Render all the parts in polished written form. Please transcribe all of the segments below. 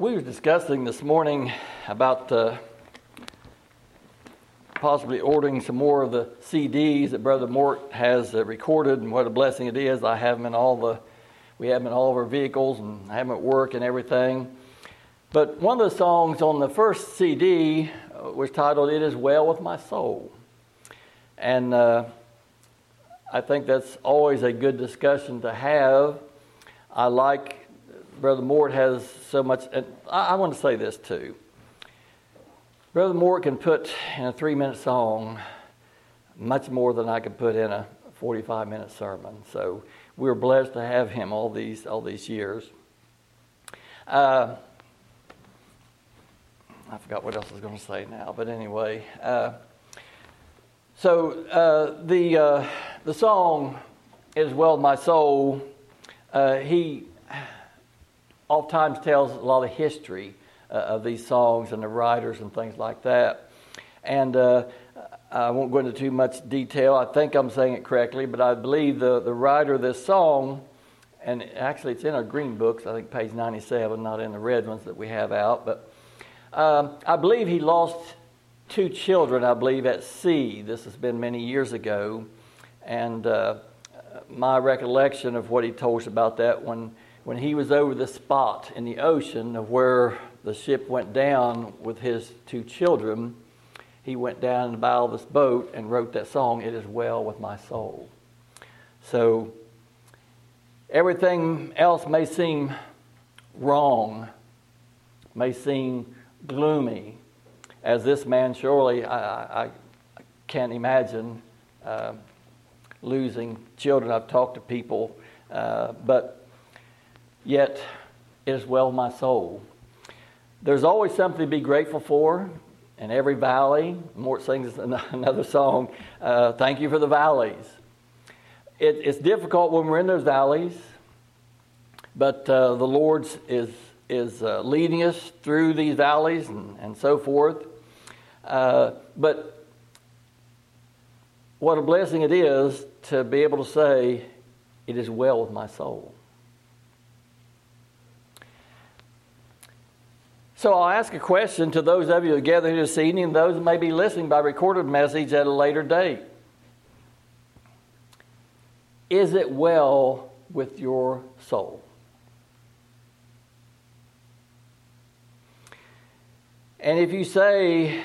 We were discussing this morning about possibly ordering some more of the CDs that Brother Mort has recorded, and what a blessing it is. I have them in we have them in all of our vehicles, and I have them at work and everything. But one of the songs on the first CD was titled "It Is Well With My Soul," and I think that's always a good discussion to have. I like. Brother Mort has so much, and I want to say this too. Brother Mort can put in a 3-minute song much more than I can put in a 45-minute sermon. So we're blessed to have him all these years. I forgot what else I was going to say now, but anyway. The song "It Is Well With My Soul," he oftentimes tells a lot of history of these songs and the writers and things like that. And I won't go into too much detail. I think I'm saying it correctly, but I believe the writer of this song, and actually it's in our green books, I think page 97, not in the red ones that we have out, but I believe he lost 2 children, I believe, at sea. This has been many years ago. And my recollection of what he told us about that when he was over the spot in the ocean of where the ship went down with his 2 children, he went down in the bow of this boat and wrote that song, "It Is Well With My Soul." So everything else may seem wrong, may seem gloomy, as this man surely, I can't imagine losing children. I've talked to people, but yet, it is well with my soul. There's always something to be grateful for in every valley. Mort sings another song, "Thank You for the Valleys." It's difficult when we're in those valleys, but the Lord is leading us through these valleys and so forth. But what a blessing it is to be able to say, "It is well with my soul." So I'll ask a question to those of you who gathered here this evening and those who may be listening by recorded message at a later date. Is it well with your soul? And if you say,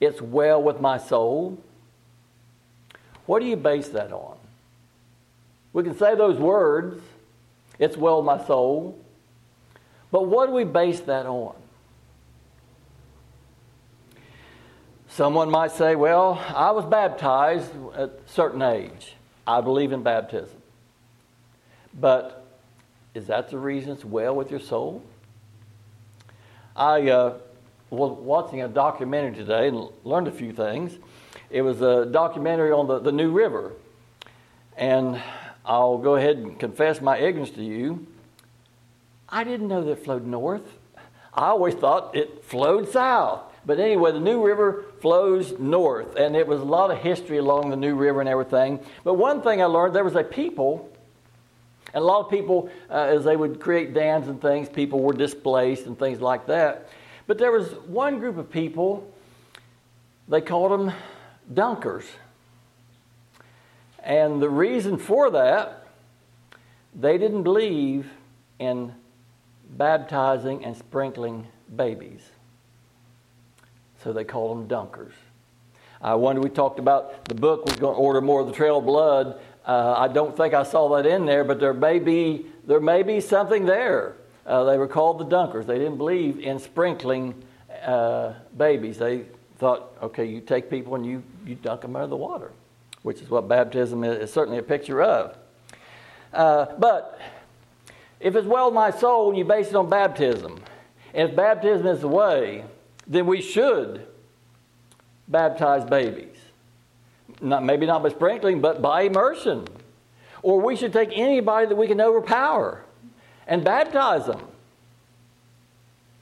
"It's well with my soul," what do you base that on? We can say those words, "It's well with my soul," but what do we base that on? Someone might say, "Well, I was baptized at a certain age. I believe in baptism." But is that the reason it's well with your soul? I was watching a documentary today and learned a few things. It was a documentary on the New River. And I'll go ahead and confess my ignorance to you. I didn't know that it flowed north. I always thought it flowed south. But anyway, the New River flows north, and it was a lot of history along the New River and everything. But one thing I learned, there was a people, and a lot of people, as they would create dams and things, people were displaced and things like that. But there was one group of people, they called them dunkers. And the reason for that, they didn't believe in baptizing and sprinkling babies. So they call them dunkers. I wonder, we talked about the book was going to order more of the Trail of Blood. I don't think I saw that in there, but there may be something there. They were called the dunkers. They didn't believe in sprinkling babies. They thought, okay, you take people and you dunk them under the water, which is what baptism is certainly a picture of. But if it's well with my soul and you base it on baptism, and if baptism is the way, then we should baptize babies. Maybe not by sprinkling, but by immersion. Or we should take anybody that we can overpower and baptize them,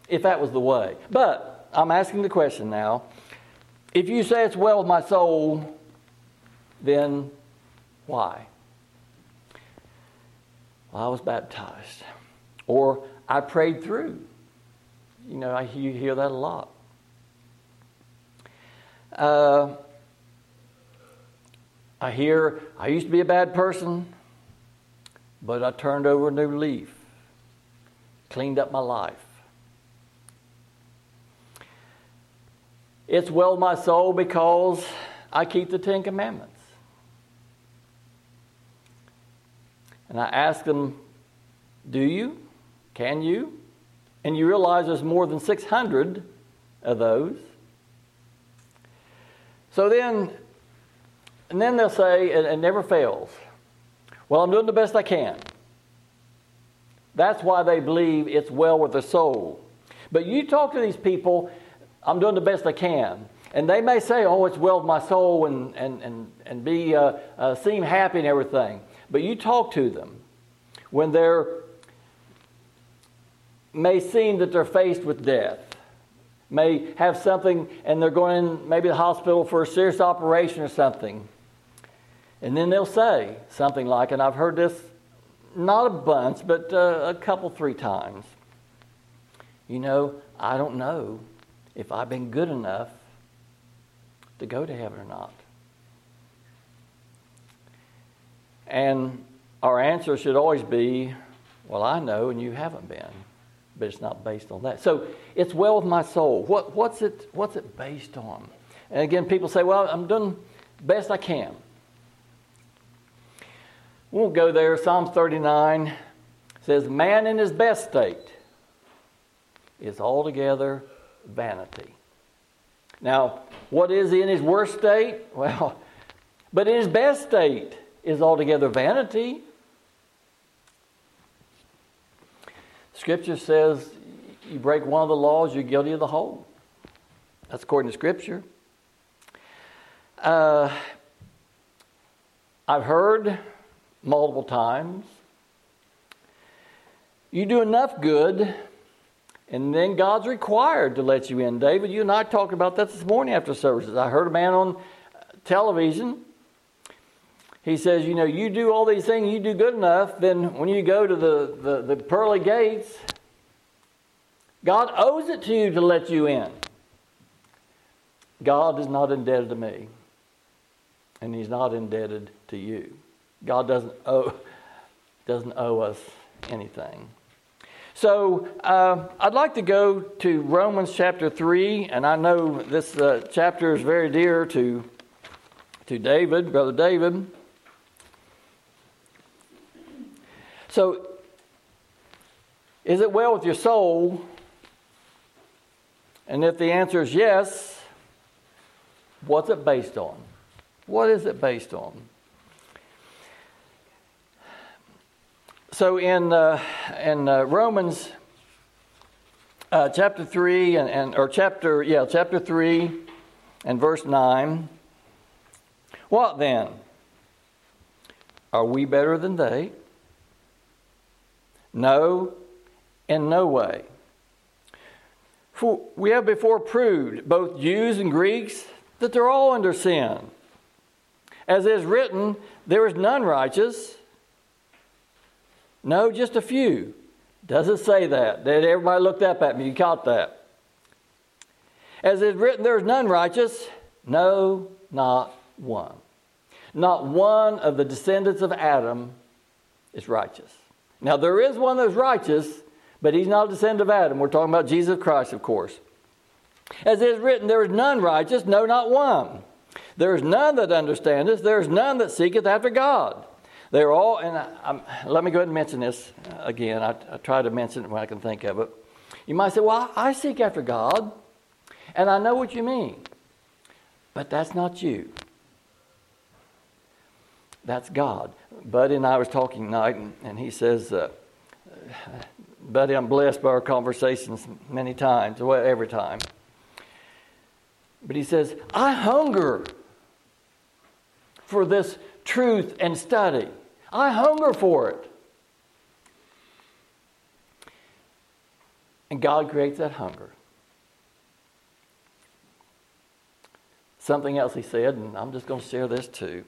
if that was the way. But I'm asking the question now. If you say it's well with my soul, then why? I was baptized, or I prayed through. You know, you hear that a lot. I hear, I used to be a bad person, but I turned over a new leaf, cleaned up my life. It's well my soul because I keep the Ten Commandments. And I ask them, do you? Can you? And you realize there's more than 600 of those. So then, and then they'll say, and it never fails, well, I'm doing the best I can. That's why they believe it's well with their soul. But you talk to these people, I'm doing the best I can. And they may say, oh, it's well with my soul and be seem happy and everything. But you talk to them when they're may seem that they're faced with death, may have something, and they're going in maybe the hospital for a serious operation or something. And then they'll say something like, and I've heard this not a bunch, but a couple, three times, you know, I don't know if I've been good enough to go to heaven or not. And our answer should always be, well, I know and you haven't been. But it's not based on that. So it's well with my soul. What's it based on? And again, people say, well, I'm doing best I can. We won't go there. Psalm 39 says, man in his best state is altogether vanity. Now, what is he in his worst state? Well, but in his best state is altogether vanity. Scripture says you break one of the laws, you're guilty of the whole. That's according to Scripture. I've heard multiple times, you do enough good, and then God's required to let you in. David, you and I talked about that this morning after services. I heard a man on television. He says, you know, you do all these things, you do good enough, then when you go to the pearly gates, God owes it to you to let you in. God is not indebted to me, and He's not indebted to you. God doesn't owe us anything. So I'd like to go to Romans chapter 3, and I know this chapter is very dear to David, Brother David. So, is it well with your soul? And if the answer is yes, what's it based on? What is it based on? So in Romans chapter 3 chapter 3 and verse 9. What then? Are we better than they? No, in no way. For we have before proved, both Jews and Greeks, that they're all under sin. As is written, there is none righteous. No, just a few. Doesn't say that. Everybody looked up at me. You caught that. As is written, there is none righteous. No, not one. Not one of the descendants of Adam is righteous. Now, there is one that's righteous, but he's not a descendant of Adam. We're talking about Jesus Christ, of course. As it is written, there is none righteous, no, not one. There is none that understandeth. There is none that seeketh after God. They are all, and let me go ahead and mention this again. I try to mention it when I can think of it. You might say, well, I seek after God, and I know what you mean. But that's not you. That's God. Buddy and I was talking tonight, and he says, Buddy, I'm blessed by our conversations many times, well, every time. But he says, I hunger for this truth and study. I hunger for it. And God creates that hunger. Something else he said, and I'm just going to share this too.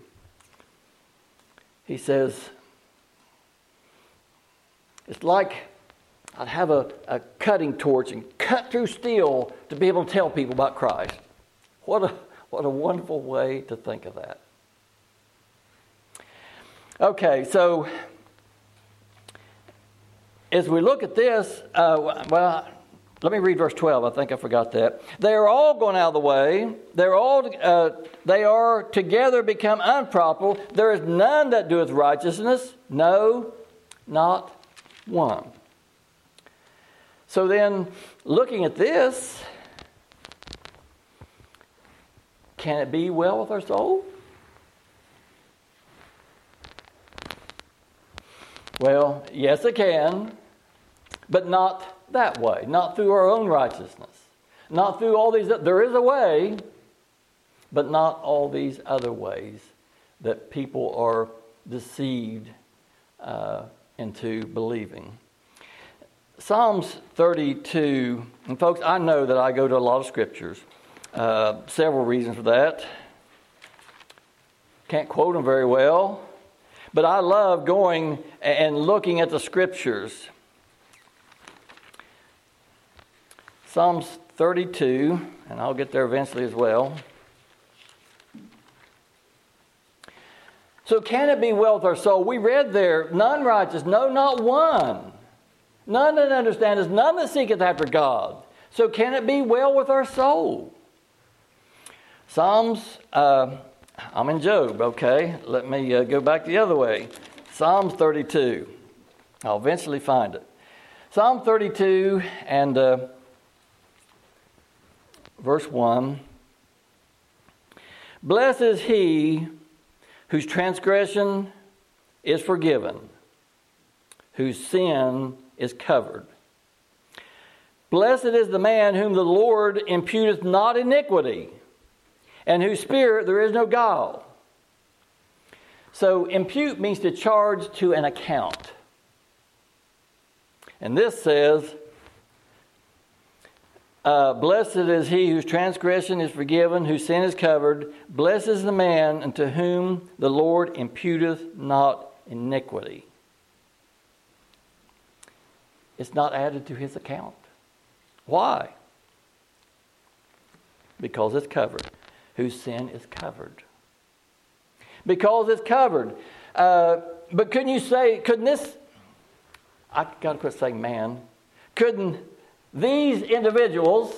He says, it's like I'd have a cutting torch and cut through steel to be able to tell people about Christ. What a wonderful way to think of that. Okay, so as we look at this, let me read verse 12. I think I forgot that. They are all gone out of the way. They are together become unprofitable. There is none that doeth righteousness. No, not one. So then, looking at this, can it be well with our soul? Well, yes it can, but not that way. Not through our own righteousness. Not through all these. There is a way, but not all these other ways that people are deceived into believing. Psalms 32, and folks, I know that I go to a lot of scriptures. Several reasons for that. Can't quote them very well. But I love going and looking at the scriptures. Psalms 32, and I'll get there eventually as well. So can it be well with our soul? We read there, none righteous, no, not one. None that understandeth, none that seeketh after God. So can it be well with our soul? Psalms... I'm in Job, okay? Let me go back the other way. Psalms 32. I'll eventually find it. Psalm 32 and verse 1. Blessed is he whose transgression is forgiven, whose sin is covered. Blessed is the man whom the Lord imputeth not iniquity, and whose spirit there is no guile. So impute means to charge to an account. And this says, blessed is he whose transgression is forgiven, whose sin is covered. Blessed is the man unto whom the Lord imputeth not iniquity. It's not added to his account. Why? Because it's covered. Whose sin is covered. Because it's covered. But couldn't you say, couldn't this, I got to quit saying man, couldn't these individuals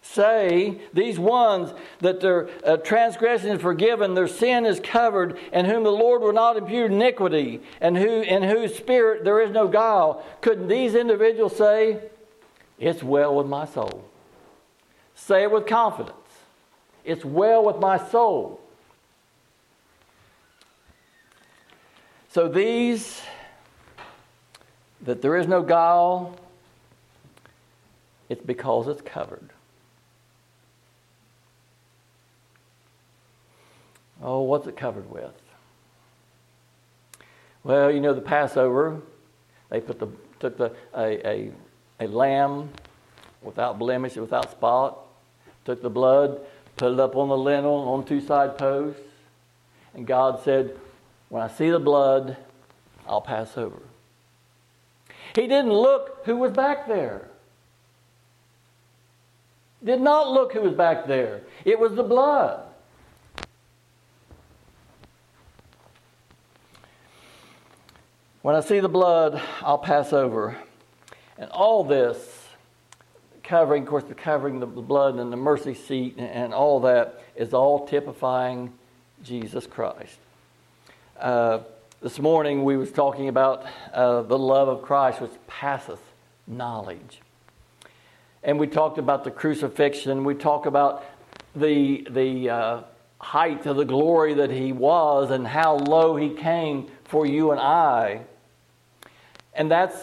say, these ones that their transgression is forgiven, their sin is covered, and whom the Lord will not impute iniquity, and in whose spirit there is no guile, couldn't these individuals say, it's well with my soul? Say it with confidence. It's well with my soul. So these, that there is no guile, it's because it's covered. Oh, what's it covered with? Well, you know the Passover, they took a lamb without blemish, without spot. Took the blood, put it up on the lintel, on two side posts. And God said, when I see the blood, I'll pass over. He didn't look who was back there. Did not look who was back there. It was the blood. When I see the blood, I'll pass over. And all this, covering, of course, the covering of the blood and the mercy seat and all that is all typifying Jesus Christ. This morning we was talking about the love of Christ which passeth knowledge. And we talked about the crucifixion. We talked about the height of the glory that he was and how low he came for you and I. And that's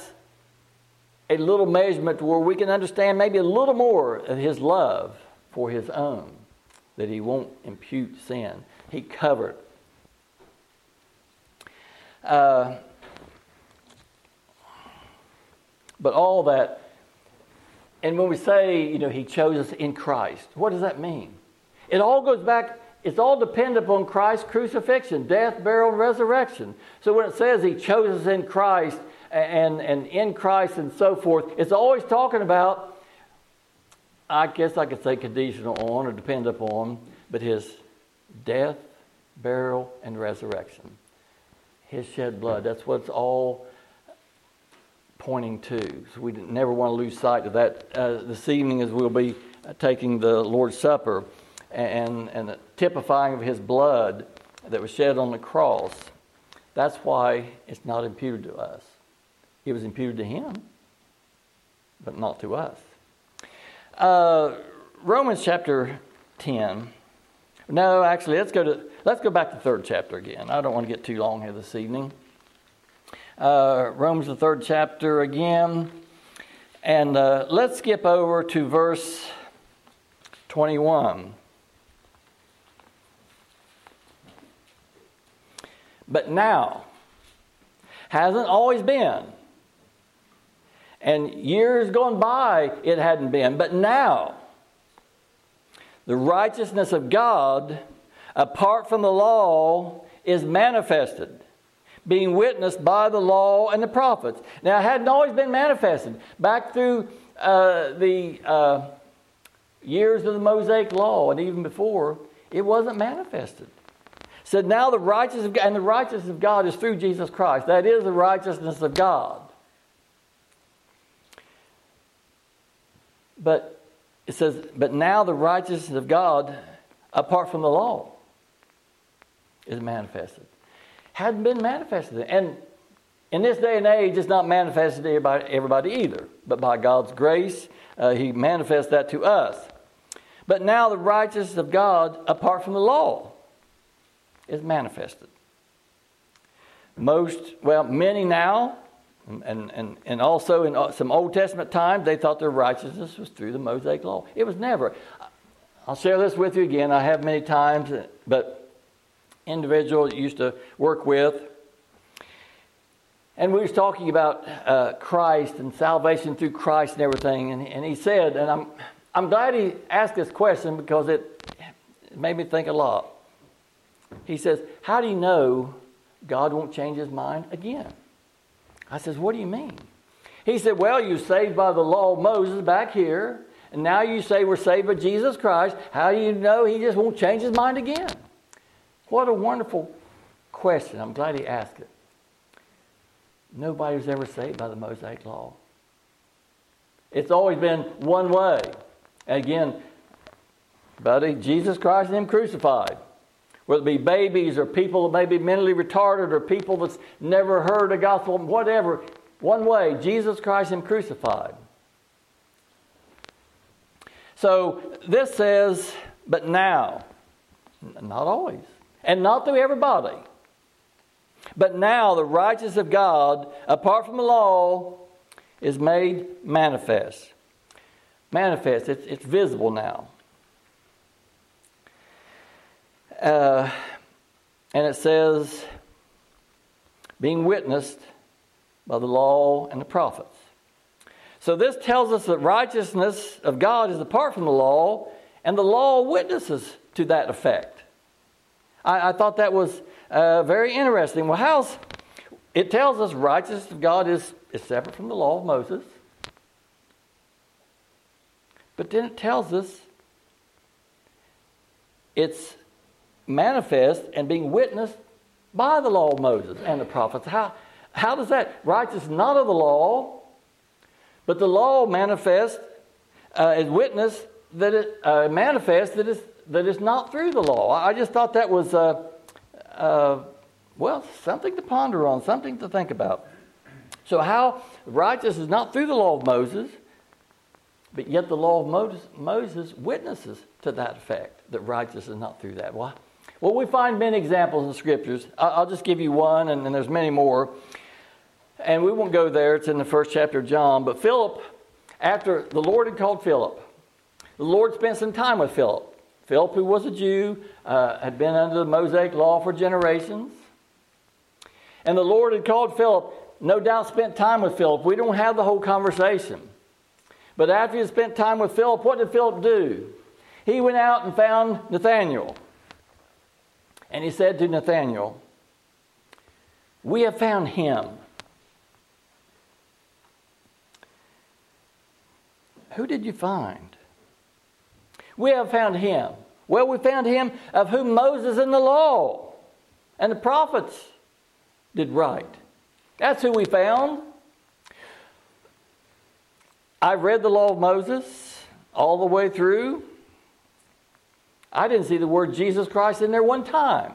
a little measurement where we can understand maybe a little more of his love for his own, that he won't impute sin. He covered. But all that, and when we say, you know, he chose us in Christ, what does that mean? It all goes back, it's all dependent upon Christ's crucifixion, death, burial, and resurrection. So when it says he chose us in Christ, and in Christ and so forth, it's always talking about, I guess I could say conditional on or depend upon, but his death, burial, and resurrection. His shed blood. That's what it's all pointing to. So we never want to lose sight of that this evening as we'll be taking the Lord's Supper and the typifying of his blood that was shed on the cross. That's why it's not imputed to us. It was imputed to him, but not to us. Romans chapter 10. No, actually, let's go back to the third chapter again. I don't want to get too long here this evening. Romans, the third chapter again. And let's skip over to verse 21. But now, hasn't always been. And years gone by, it hadn't been. But now, the righteousness of God, apart from the law, is manifested, being witnessed by the law and the prophets. Now, it hadn't always been manifested. Back through the years of the Mosaic Law, and even before, it wasn't manifested. So now the righteousness of God, and the righteousness of God is through Jesus Christ. That is the righteousness of God. But it says, but now the righteousness of God, apart from the law, is manifested. Hadn't been manifested. And in this day and age, it's not manifested to everybody either. But by God's grace, he manifests that to us. But now the righteousness of God, apart from the law, is manifested. Many now, and also in some Old Testament times, they thought their righteousness was through the Mosaic Law. It was never. I'll share this with you again. I have many times, but individual used to work with, and we was talking about Christ and salvation through Christ and everything, and he said, and I'm glad he asked this question because it made me think a lot. He says, how do you know God won't change his mind again? I says, what do you mean? He said, well, you saved by the law of Moses back here, and now you say we're saved by Jesus Christ. How do you know he just won't change his mind again? What a wonderful question. I'm glad he asked it. Nobody was ever saved by the Mosaic Law. It's always been one way. Again, buddy, Jesus Christ and him crucified. Whether it be babies or people that may be mentally retarded or people that's never heard the gospel, whatever. One way, Jesus Christ and crucified. So this says, but now, not always, and not through everybody. But now the righteousness of God, apart from the law, is made manifest. Manifest, it's visible now. And it says, being witnessed by the law and the prophets. So this tells us that righteousness of God is apart from the law, and the law witnesses to that effect. I thought that was very interesting. Well, it tells us righteousness of God is separate from the law of Moses. But then it tells us it's manifest and being witnessed by the law of Moses and the prophets. How does that? Righteousness not of the law, but the law manifest is witness that it manifests that it's not through the law. I just thought that was something to ponder on, something to think about. So how righteousness is not through the law of Moses, but yet the law of Moses witnesses to that effect that righteousness is not through that. Why? Well, we find many examples in the Scriptures. I'll just give you one, and there's many more. And we won't go there. It's in the first chapter of John. But Philip, after the Lord had called Philip, the Lord spent some time with Philip. Philip, who was a Jew, had been under the Mosaic Law for generations. And the Lord had called Philip, no doubt spent time with Philip. We don't have the whole conversation. But after he had spent time with Philip, what did Philip do? He went out and found Nathanael. And he said to Nathanael, we have found him, Who did you find? We have found him. Well, we found him of whom Moses and the law and the prophets did write. That's who we found. I read the law of Moses all the way through. I didn't see the word Jesus Christ in there one time.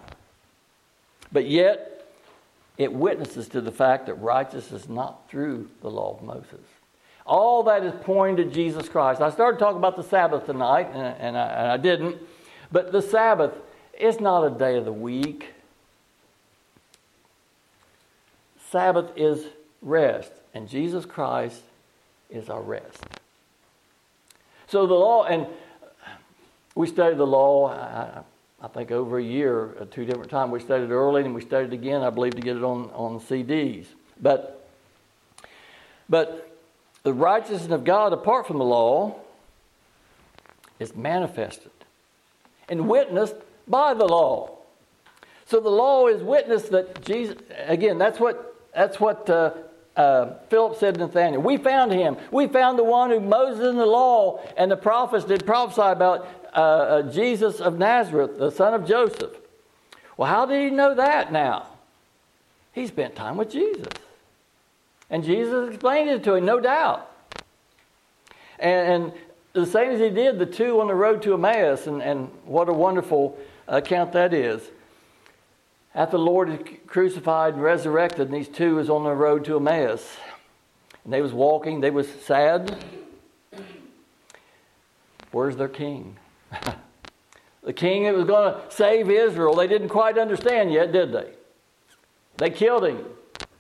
But yet, it witnesses to the fact that righteousness is not through the law of Moses. All that is pointing to Jesus Christ. I started talking about the Sabbath tonight, and I didn't. But the Sabbath is not a day of the week. Sabbath is rest, and Jesus Christ is our rest. So the law, and we studied the law, I think over a year or two different times. We studied it early, and we studied it again, I believe, to get it on CDs. But the righteousness of God apart from the law is manifested and witnessed by the law. So the law is witness that Jesus, again, that's what Philip said to Nathanael. We found him. We found the one who Moses and the law and the prophets did prophesy about, Jesus of Nazareth, the son of Joseph. Well, how did he know that now? He spent time with Jesus. And Jesus explained it to him, no doubt. And the same as he did the two on the road to Emmaus, and what a wonderful account that is. After the Lord is crucified and resurrected, and these two is on the road to Emmaus. And they was walking, they was sad. Where's their king? The king that was going to save Israel, they didn't quite understand yet, did they? They killed him.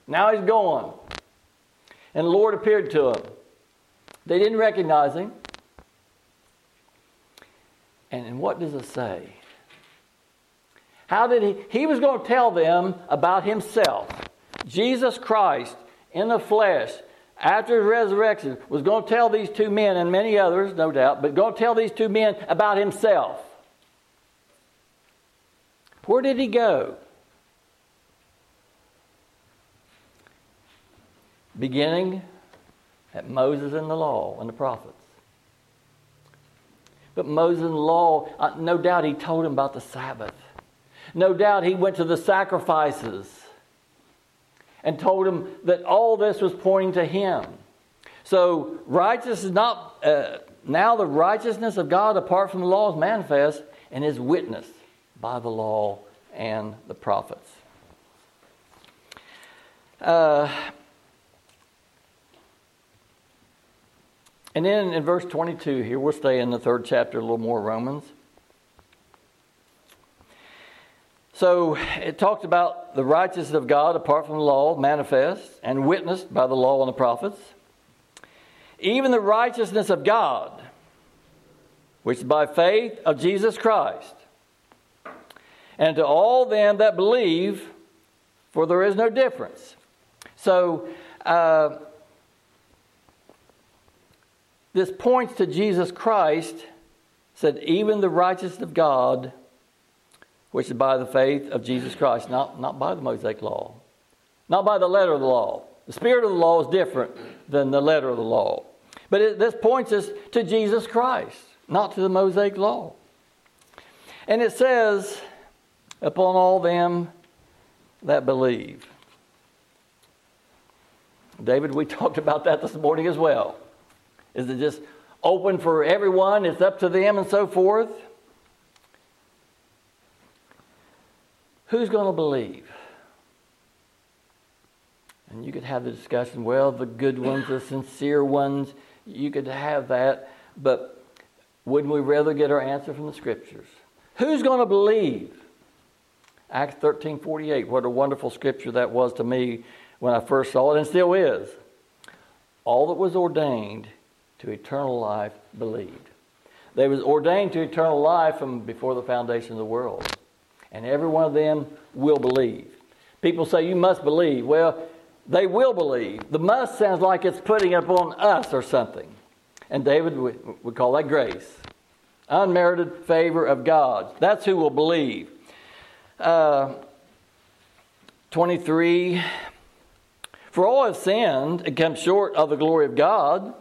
Now he's gone. And the Lord appeared to him. They didn't recognize him. And what does it say? How did he was going to tell them about himself. Jesus Christ in the flesh, after his resurrection, was going to tell these two men, and many others, no doubt, but going to tell these two men about himself. Where did he go? Beginning at Moses and the law and the prophets. But Moses and the law, no doubt he told him about the Sabbath. No doubt he went to the sacrifices and told him that all this was pointing to him. So righteousness is not, now the righteousness of God apart from the law is manifest and is witnessed by the law and the prophets. And then in verse 22 here, we'll stay in the third chapter, a little more Romans. So it talked about the righteousness of God apart from the law manifest and witnessed by the law and the prophets. Even the righteousness of God, which is by faith of Jesus Christ. And to all them that believe, for there is no difference. So, this points to Jesus Christ, said, even the righteousness of God, which is by the faith of Jesus Christ, not by the Mosaic law, not by the letter of the law. The spirit of the law is different than the letter of the law. But this points us to Jesus Christ, not to the Mosaic law. And it says, upon all them that believe. David, we talked about that this morning as well. Is it just open for everyone? It's up to them and so forth. Who's going to believe? And you could have the discussion, well, the good ones, the sincere ones, you could have that. But wouldn't we rather get our answer from the Scriptures? Who's going to believe? Acts 13:48, what a wonderful Scripture that was to me when I first saw it, and still is. All that was ordained to eternal life believed. They was ordained to eternal life from before the foundation of the world. And every one of them will believe. People say, you must believe. Well, they will believe. The must sounds like it's putting it upon us or something. And David would call that grace. Unmerited favor of God. That's who will believe. 23. For all have sinned and come short of the glory of God.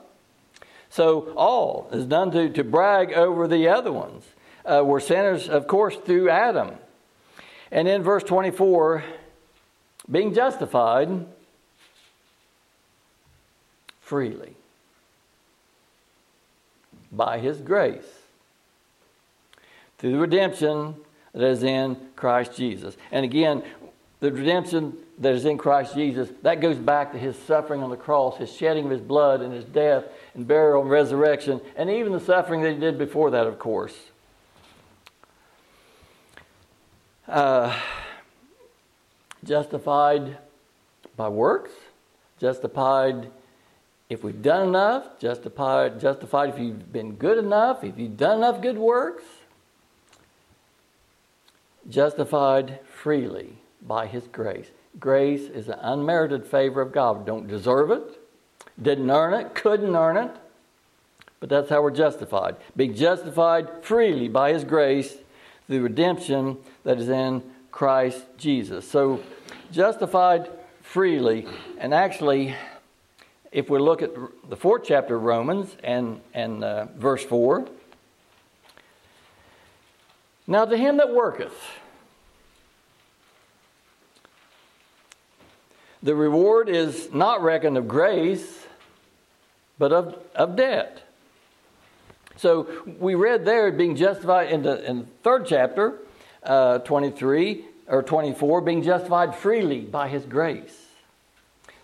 So all is done to brag over the other ones. We're sinners, of course, through Adam. And in verse 24, being justified freely by his grace through the redemption that is in Christ Jesus. And again, the redemption that is in Christ Jesus, that goes back to his suffering on the cross, his shedding of his blood and his death and burial and resurrection, and even the suffering that he did before that, of course. Justified by works, justified if we've done enough, justified if you've been good enough, if you've done enough good works, justified freely by his grace. Grace is an unmerited favor of God. We don't deserve it, didn't earn it, couldn't earn it, but that's how we're justified. Being justified freely by his grace through the redemption that is in Christ Jesus. So, justified freely. And actually, if we look at the 4th chapter of Romans and verse 4, now to him that worketh, the reward is not reckoned of grace, but of debt. So we read there, being justified in the 3rd chapter, 23 or 24, being justified freely by his grace.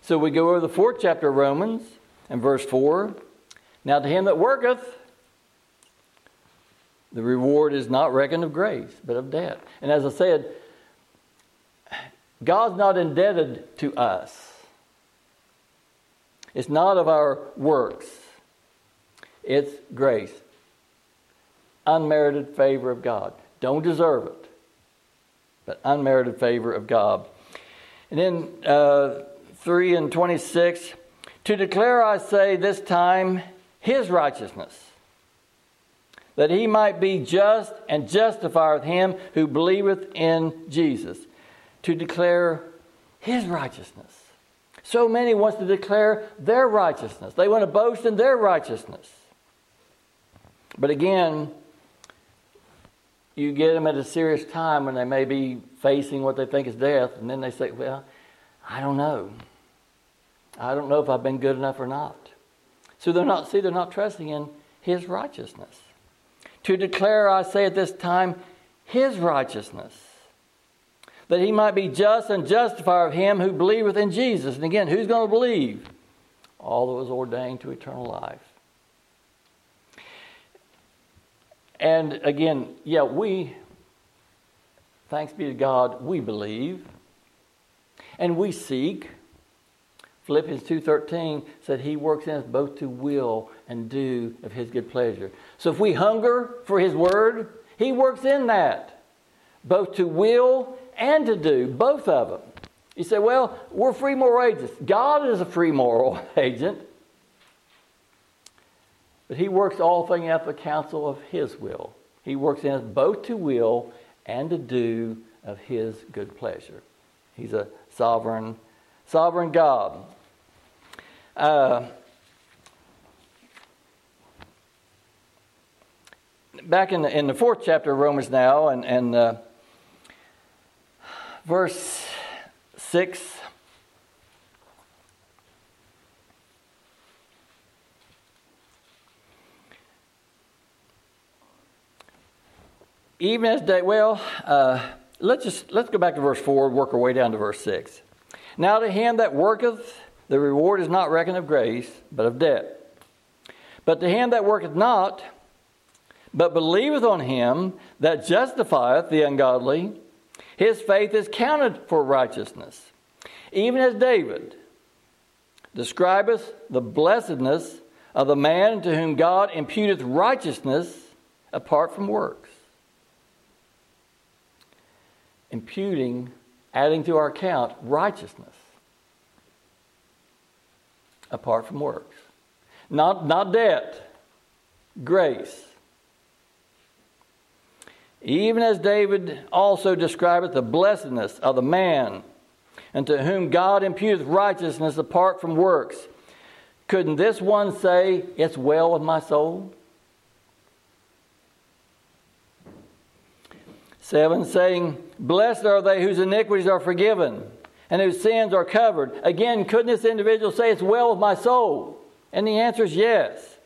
So we go over the 4th chapter of Romans and verse 4. Now to him that worketh, the reward is not reckoned of grace, but of debt. And as I said, God's not indebted to us. It's not of our works. It's grace. Unmerited favor of God. Don't deserve it. But unmerited favor of God. And then 3 and 26. To declare, I say, this time his righteousness, that he might be just and justifier of him who believeth in Jesus. To declare his righteousness. So many wants to declare their righteousness. They want to boast in their righteousness. But again, you get them at a serious time when they may be facing what they think is death, and then they say, well, I don't know. I don't know if I've been good enough or not. So they're not trusting in his righteousness. To declare, I say at this time, his righteousness, that he might be just and justifier of him who believeth in Jesus. And again, who's going to believe? All that was ordained to eternal life. And again, we, thanks be to God, we believe and we seek. Philippians 2:13 said he works in us both to will and do of his good pleasure. So if we hunger for his word, he works in that, both to will and to do, both of them. You say, well, we're free moral agents. God is a free moral agent. But he works all things after the counsel of his will. He works in us both to will and to do of his good pleasure. He's a sovereign God. Back in the 4th chapter of Romans now, and verse 6. Even as day, let's go back to verse 4, work our way down to verse 6. Now to him that worketh, the reward is not reckoned of grace, but of debt. But to him that worketh not, but believeth on him that justifieth the ungodly, his faith is counted for righteousness. Even as David describeth the blessedness of the man to whom God imputeth righteousness apart from works. Imputing, adding to our account, righteousness apart from works. Not debt, grace. Even as David also describeth the blessedness of the man unto whom God imputeth righteousness apart from works. Couldn't this one say, it's well with my soul? 7, saying, blessed are they whose iniquities are forgiven and whose sins are covered. Again, couldn't this individual say, it's well with my soul? And the answer is yes.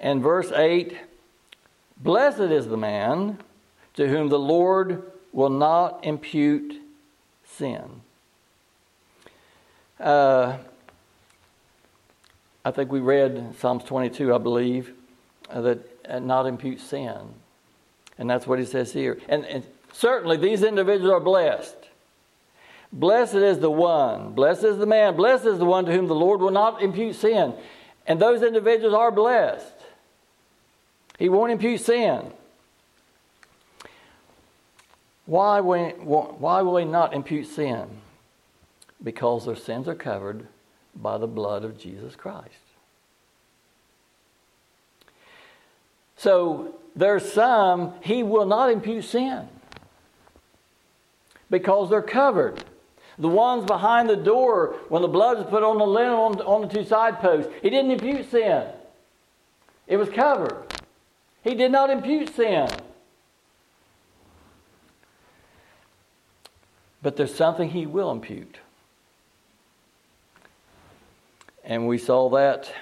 And verse 8, blessed is the man to whom the Lord will not impute sin. I think we read Psalms 22, I believe, that not impute sin. And that's what he says here. And certainly these individuals are blessed. Blessed is the one. Blessed is the man. Blessed is the one to whom the Lord will not impute sin. And those individuals are blessed. He won't impute sin. Why will he not impute sin? Because their sins are covered by the blood of Jesus Christ. So there's some he will not impute sin because they're covered. The ones behind the door, when the blood was put on the lintel on the two side posts, he didn't impute sin. It was covered. He did not impute sin. But there's something he will impute. And we saw that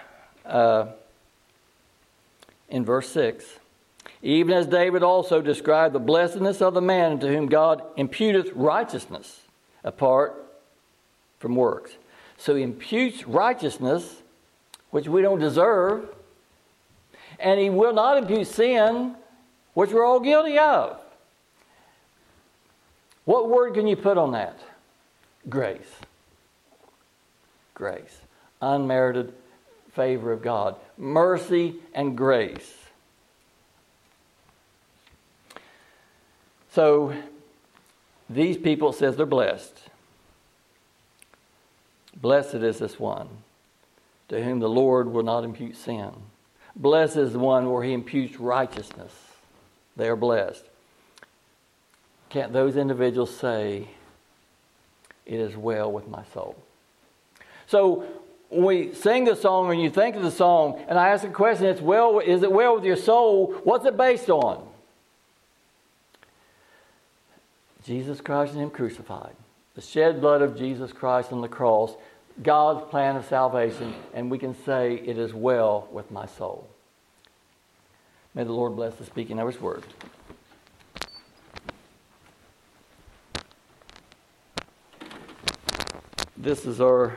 in verse 6. Even as David also described the blessedness of the man to whom God imputeth righteousness apart from works. So he imputes righteousness, which we don't deserve. And he will not impute sin, which we're all guilty of. What word can you put on that? Grace. Grace. Unmerited favor of God. Mercy and grace. So, these people, it says, they're blessed. Blessed is this one to whom the Lord will not impute sin. Blessed is the one where he imputes righteousness. They are blessed. Can't those individuals say, it is well with my soul? So, we sing the song, and you think of the song, and I ask the question, is it well with your soul? What's it based on? Jesus Christ and Him crucified. The shed blood of Jesus Christ on the cross. God's plan of salvation. And we can say, it is well with my soul. May the Lord bless the speaking of His word. This is our